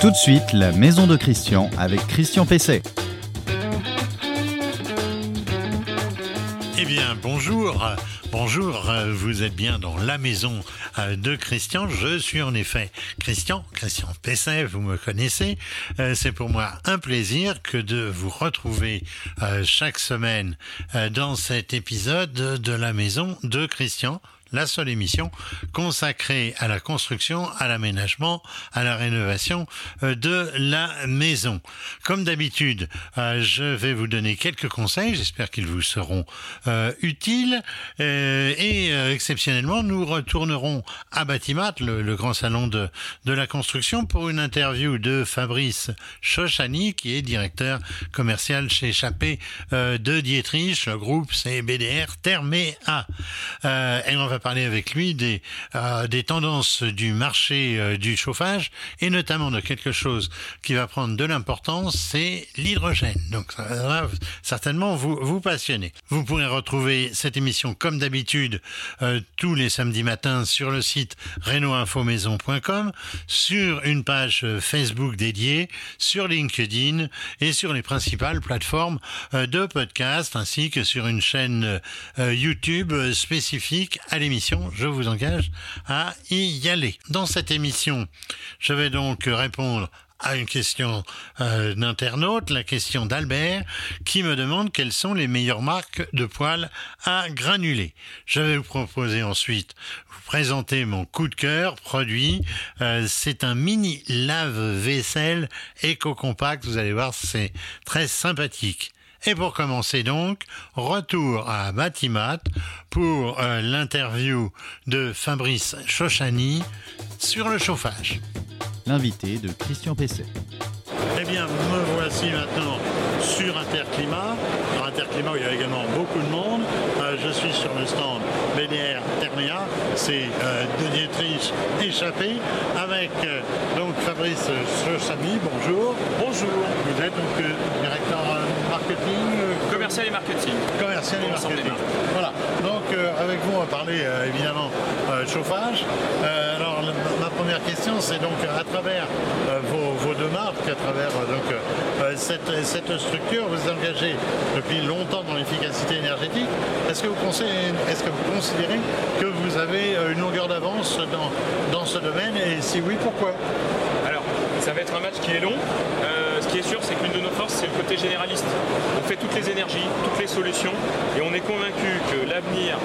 Tout de suite, la Maison de Christian avec Christian Pesset. Eh bien, bonjour. Bonjour, vous êtes bien dans la maison de Christian. Je suis en effet Christian Pesset, vous me connaissez. C'est pour moi un plaisir que de vous retrouver chaque semaine dans cet épisode de la maison de Christian. La seule émission consacrée à la construction, à l'aménagement, à la rénovation de la maison. Comme d'habitude, je vais vous donner quelques conseils, j'espère qu'ils vous seront utiles. Et exceptionnellement, nous retournerons à Batimat, le grand salon de la construction, pour une interview de Fabrice Shoshany, qui est directeur commercial chez Chappée de Dietrich. Le groupe, c'est BDR Thermea. Et on va parler avec lui des tendances du marché du chauffage, et notamment de quelque chose qui va prendre de l'importance, c'est l'hydrogène. Donc ça va certainement vous passionner. Vous pourrez retrouver cette émission comme d'habitude tous les samedis matins sur le site reno-infomaison.com, sur une page Facebook dédiée, sur LinkedIn et sur les principales plateformes de podcast, ainsi que sur une chaîne YouTube spécifique à l'émission. Je vous engage à y aller. Dans cette émission, je vais donc répondre à une question d'internaute, la question d'Albert, qui me demande quelles sont les meilleures marques de poêle à granuler. Je vais vous proposer ensuite, vous présenter mon coup de cœur produit. C'est un mini lave-vaisselle éco-compact. Vous allez voir, c'est très sympathique. Et pour commencer donc, retour à Batimat pour l'interview de Fabrice Shoshany sur le chauffage. L'invité de Christian Pesset. Eh bien, me voici maintenant sur Interclimat. Sur Interclimat, où il y a également beaucoup de monde. Je suis sur le stand BDR Thermea, c'est De Dietrich et Chappée, avec donc Fabrice Shoshany. Bonjour. Bonjour. Vous êtes donc directeur commercial et marketing. Commercial et marketing. Voilà. Donc avec vous on va parler évidemment chauffage. Alors ma première question, c'est donc à travers vos deux marques, à travers cette structure, vous vous engagez depuis longtemps dans l'efficacité énergétique. Est-ce que vous considérez que vous avez une longueur d'avance dans ce domaine, et si oui, pourquoi? Alors ça va être un match qui est long. Ce qui est sûr, c'est qu'une de nos forces, c'est le côté généraliste. On fait toutes les énergies, toutes les solutions, et on est convaincu que l'avenir,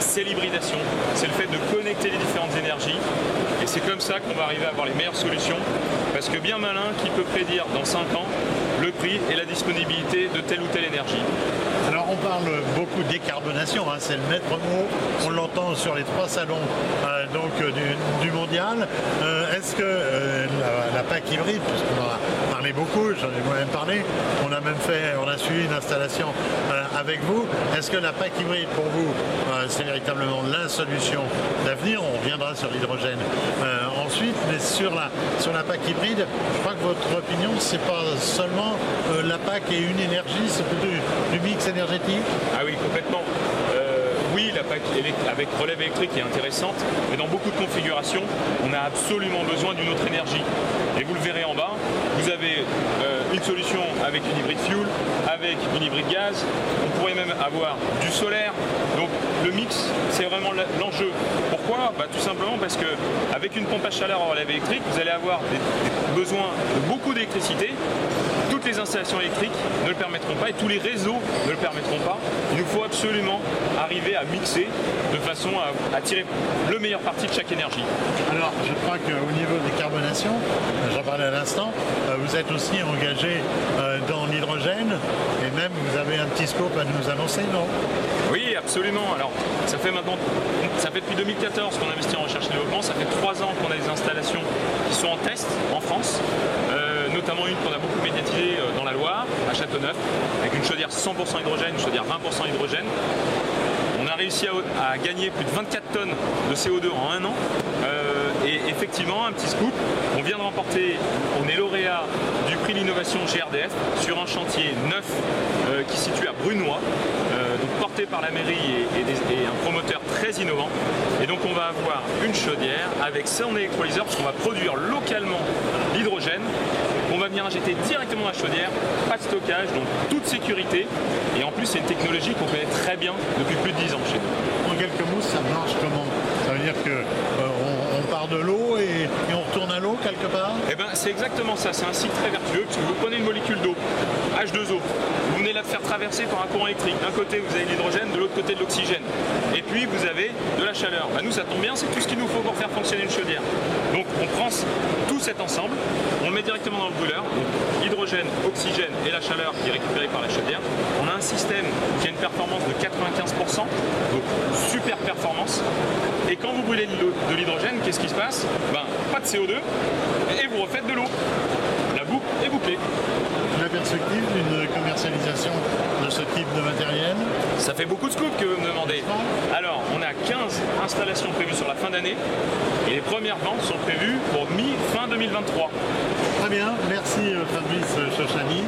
c'est l'hybridation, c'est le fait de connecter les différentes énergies, et c'est comme ça qu'on va arriver à avoir les meilleures solutions, parce que bien malin, qui peut prédire dans 5 ans le prix et la disponibilité de telle ou telle énergie. Alors on parle beaucoup décarbonation, hein, c'est le maître mot, on l'entend sur les 3 salons du mondial. Est-ce que la PAC hybride, puisqu'on en a parlé beaucoup, j'en ai moi-même parlé, on a suivi une installation avec vous, est-ce que la PAC hybride pour vous c'est véritablement la solution d'avenir? On reviendra sur l'hydrogène ensuite, mais sur la PAC hybride, je crois que votre opinion, c'est pas seulement la PAC et une énergie, c'est plutôt du mix énergétique. Ah oui, complètement. Oui, la PAC avec relève électrique est intéressante, mais dans beaucoup de configurations, on a absolument besoin d'une autre énergie. Et vous le verrez en bas, vous avez une solution avec une hybride fuel, avec une hybride gaz, on pourrait même avoir du solaire. Donc le mix, c'est vraiment l'enjeu. Pourquoi ? Tout simplement parce qu'avec une pompe à chaleur en relève électrique, vous allez avoir des besoins de beaucoup d'électricité. Toutes les installations électriques ne le permettront pas, et tous les réseaux ne le permettront pas. Il nous faut absolument arriver à mixer de façon à tirer le meilleur parti de chaque énergie. Alors, je crois qu'au niveau des carbonations, j'en parlais à l'instant, vous êtes aussi engagé dans l'hydrogène, et même vous avez un petit scope à nous annoncer, non ? Oui, absolument. Alors, ça fait depuis 2014 qu'on investit en recherche et développement, ça fait 3 ans qu'on a des installations qui sont en test en France. Notamment une qu'on a beaucoup médiatisée dans la Loire, à Châteauneuf, avec une chaudière 100% hydrogène, une chaudière 20% hydrogène. On a réussi à gagner plus de 24 tonnes de CO2 en 1 an. Et effectivement, un petit scoop, on vient de remporter, on est lauréat du prix de l'innovation GRDF sur un chantier neuf qui se situe à Brunoy. Donc porté par la mairie et un promoteur très innovant. Et donc on va avoir une chaudière avec son électrolyseur, parce qu'on va produire localement l'hydrogène. On va venir injecter directement la chaudière, pas de stockage, donc toute sécurité. Et en plus, c'est une technologie qu'on connaît très bien depuis plus de 10 ans chez nous. En quelques mots, ça marche comment? Ça veut dire que on part de l'eau et on retourne à l'eau quelque part? Eh bien, c'est exactement ça. C'est un cycle très vertueux, puisque vous prenez une molécule d'eau, H2O, vous venez la faire traverser par un courant électrique. D'un côté, vous avez de l'hydrogène, de l'autre côté, de l'oxygène. Et puis, vous avez de la chaleur. Ben, nous, ça tombe bien, c'est tout ce qu'il nous faut pour faire fonctionner une chaudière. Donc, on prend tout cet ensemble, on le met directement dans le brûleur. Donc, hydrogène, oxygène et la chaleur qui est récupérée par la chaudière. On a un système qui a une performance de 95%, donc super performance. Et quand vous brûlez de l'hydrogène, qu'est-ce qui se passe? Ben, pas de CO2 et vous refaites de l'eau. La boucle est bouclée. La perspective d'une commercialisation de ce type de matériel? Ça fait beaucoup de scoops que vous me demandez. Alors, on a 15 installations prévues sur la fin d'année et les premières ventes sont prévues pour mi-fin 2023. Très bien, merci Fabrice Shoshany.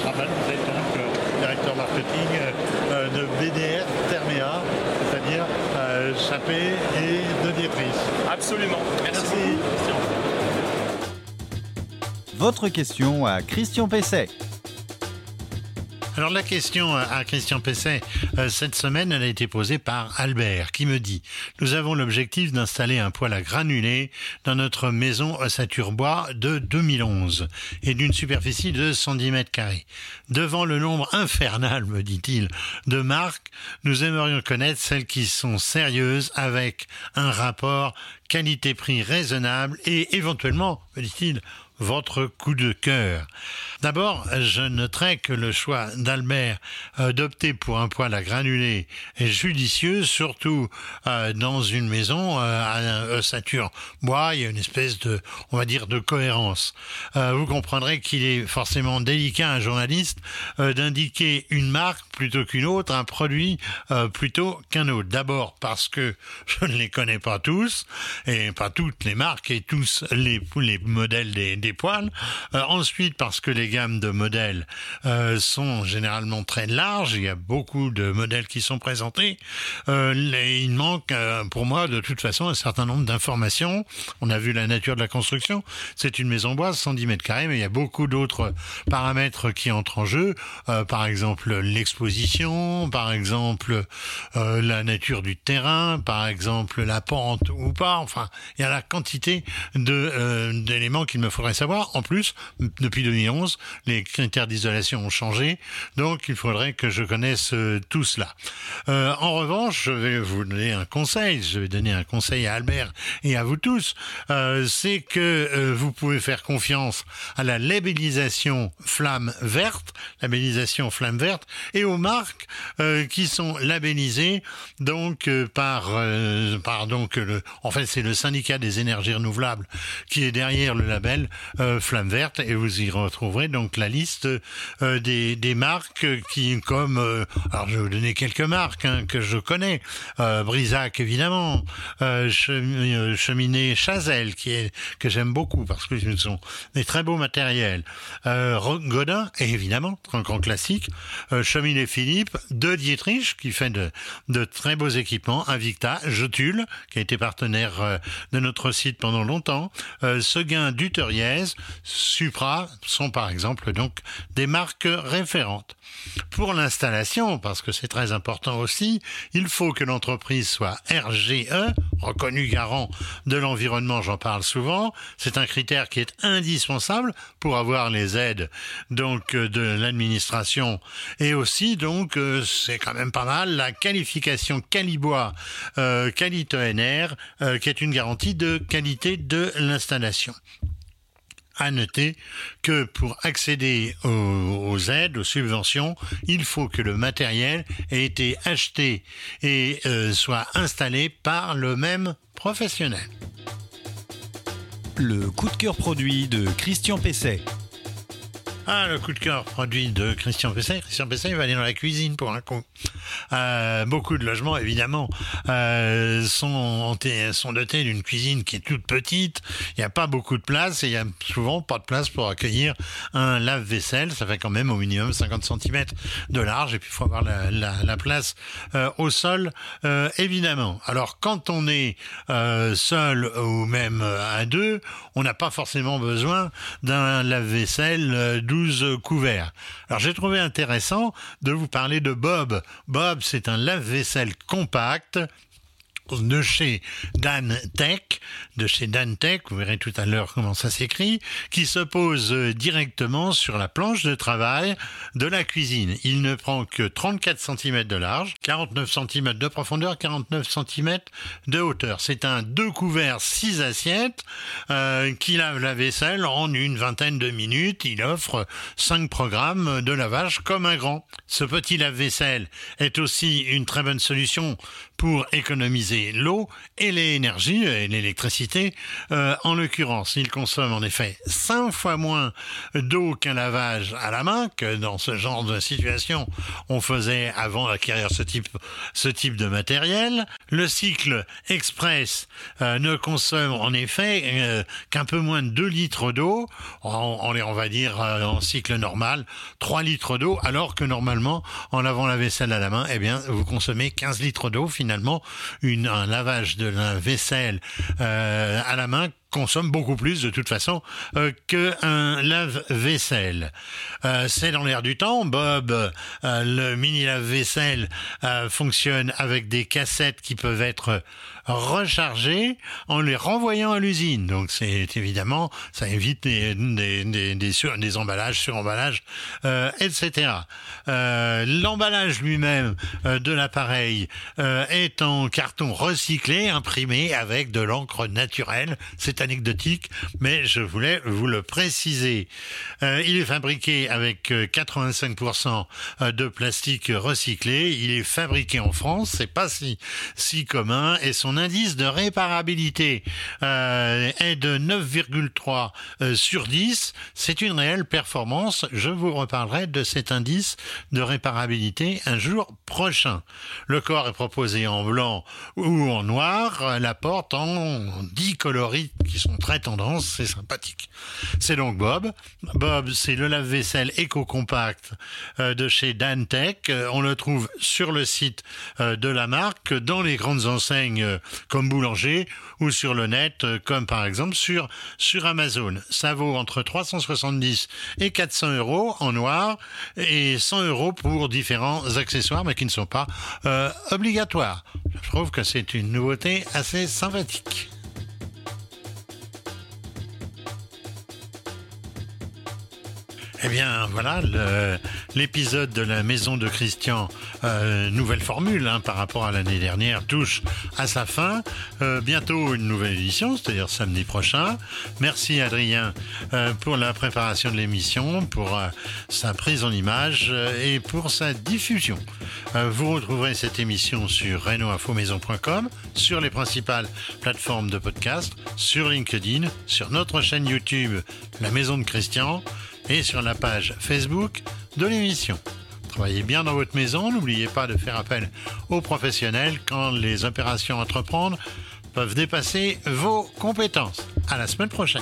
Je rappelle, vous êtes donc directeur marketing de BDR Thermea, c'est-à-dire Chappée et De Dietrich. Absolument, merci beaucoup. Votre question à Christian Pesset. Alors la question à Christian Pesset, cette semaine, elle a été posée par Albert qui me dit « Nous avons l'objectif d'installer un poêle à granulés dans notre maison à Saturbois de 2011 et d'une superficie de 110 mètres carrés. Devant le nombre infernal, me dit-il, de marques, nous aimerions connaître celles qui sont sérieuses avec un rapport qualité-prix raisonnable et éventuellement, me dit-il, votre coup de cœur. D'abord, je noterai que le choix d'Albert d'opter pour un poêle à granulés est judicieux, surtout dans une maison à ossature bois. Il y a une espèce de, on va dire, de cohérence. Vous comprendrez qu'il est forcément délicat à un journaliste d'indiquer une marque plutôt qu'une autre, un produit plutôt qu'un autre. D'abord parce que je ne les connais pas tous, et pas toutes les marques et tous les modèles des poils. Ensuite, parce que les gammes de modèles sont généralement très larges, il y a beaucoup de modèles qui sont présentés. Il manque, pour moi, de toute façon, un certain nombre d'informations. On a vu la nature de la construction. C'est une maison bois, 110 mètres carrés, mais il y a beaucoup d'autres paramètres qui entrent en jeu. Par exemple, l'exposition, par exemple, la nature du terrain, par exemple, la pente ou pas. Enfin, il y a la quantité d'éléments qu'il me faudrait savoir. En plus, depuis 2011, les critères d'isolation ont changé, donc il faudrait que je connaisse tout cela. En revanche, je vais vous donner un conseil, à Albert et à vous tous, c'est que vous pouvez faire confiance à la labellisation Flamme Verte et aux marques qui sont labellisées donc par c'est le syndicat des énergies renouvelables qui est derrière le label Flamme Verte, et vous y retrouverez donc la liste des marques qui, comme alors je vais vous donner quelques marques que je connais, Brisac évidemment, cheminée Chazelle que j'aime beaucoup parce que ce sont des très beaux matériels, Godin et évidemment grand classique, cheminée Philippe, De Dietrich qui fait de très beaux équipements, Invicta, Jotul qui a été partenaire de notre site pendant longtemps, Seguin, Supra sont par exemple donc des marques référentes. Pour l'installation, parce que c'est très important aussi, il faut que l'entreprise soit RGE, reconnu garant de l'environnement, j'en parle souvent. C'est un critère qui est indispensable pour avoir les aides donc de l'administration. Et aussi donc c'est quand même pas mal la qualification Qualibois Qualit'ENR qui est une garantie de qualité de l'installation. À noter que pour accéder aux aides, aux subventions, il faut que le matériel ait été acheté et soit installé par le même professionnel. Le coup de cœur produit de Christian Pesset. Le coup de cœur produit de Christian Pesset. Christian Pesset, il va aller dans la cuisine pour un coup. Beaucoup de logements, évidemment, sont dotés d'une cuisine qui est toute petite. Il n'y a pas beaucoup de place et il n'y a souvent pas de place pour accueillir un lave-vaisselle. Ça fait quand même au minimum 50 cm de large et puis il faut avoir la place au sol, évidemment. Alors, quand on est seul ou même à deux, on n'a pas forcément besoin d'un lave-vaisselle 12 couverts. Alors, j'ai trouvé intéressant de vous parler de Bob. Bob, c'est un lave-vaisselle compact de chez DanTech, vous verrez tout à l'heure comment ça s'écrit, qui se pose directement sur la planche de travail de la cuisine. Il ne prend que 34 cm de large, 49 cm de profondeur, 49 cm de hauteur. C'est un 2 couverts, 6 assiettes qui lave la vaisselle en une vingtaine de minutes. Il offre 5 programmes de lavage comme un grand. Ce petit lave-vaisselle est aussi une très bonne solution pour économiser l'eau et l'énergie et l'électricité en l'occurrence. Il consomme en effet 5 fois moins d'eau qu'un lavage à la main, que dans ce genre de situation on faisait avant d'acquérir ce type de matériel. Le cycle express ne consomme en effet qu'un peu moins de 2 litres d'eau, on va dire en cycle normal, 3 litres d'eau, alors que normalement en lavant la vaisselle à la main, eh bien, vous consommez 15 litres d'eau. Finalement, un lavage de la vaisselle à la main consomme beaucoup plus de toute façon qu'un lave-vaisselle. C'est dans l'air du temps. Bob, le mini lave-vaisselle, fonctionne avec des cassettes qui peuvent être rechargées en les renvoyant à l'usine. Donc c'est évidemment, ça évite des emballages, suremballages, etc. L'emballage lui-même de l'appareil est en carton recyclé, imprimé avec de l'encre naturelle. C'est anecdotique, mais je voulais vous le préciser. Il est fabriqué avec 85% de plastique recyclé. Il est fabriqué en France, c'est pas si commun, et son indice de réparabilité est de 9,3 sur 10. C'est une réelle performance. Je vous reparlerai de cet indice de réparabilité un jour prochain. Le corps est proposé en blanc ou en noir, la porte en 10 coloris qui sont très tendances, c'est sympathique. C'est donc Bob. Bob, c'est le lave-vaisselle éco-compact de chez DanTech. On le trouve sur le site de la marque, dans les grandes enseignes comme Boulanger ou sur le net comme par exemple sur Amazon. Ça vaut entre 370 et 400 € en noir et 100 € pour différents accessoires mais qui ne sont pas obligatoires. Je trouve que c'est une nouveauté assez sympathique. Eh bien, voilà l'épisode de la Maison de Christian, nouvelle formule par rapport à l'année dernière, touche à sa fin. Bientôt une nouvelle édition, c'est-à-dire samedi prochain. Merci Adrien pour la préparation de l'émission, pour sa prise en image et pour sa diffusion. Vous retrouverez cette émission sur reno-infomaison.com, sur les principales plateformes de podcast, sur LinkedIn, sur notre chaîne YouTube La Maison de Christian, et sur la page Facebook de l'émission. Travaillez bien dans votre maison, n'oubliez pas de faire appel aux professionnels quand les opérations à entreprendre peuvent dépasser vos compétences. À la semaine prochaine.